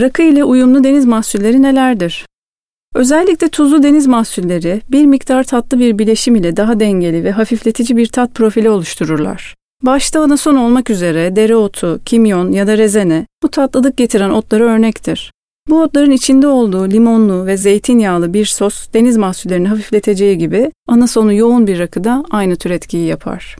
Rakı ile uyumlu deniz mahsulleri nelerdir? Özellikle tuzlu deniz mahsulleri bir miktar tatlı bir bileşim ile daha dengeli ve hafifletici bir tat profili oluştururlar. Başta anason olmak üzere dereotu, kimyon ya da rezene bu tatlılık getiren otlara örnektir. Bu otların içinde olduğu limonlu ve zeytinyağlı bir sos deniz mahsullerini hafifleteceği gibi anasonu yoğun bir rakı da aynı tür etkiyi yapar.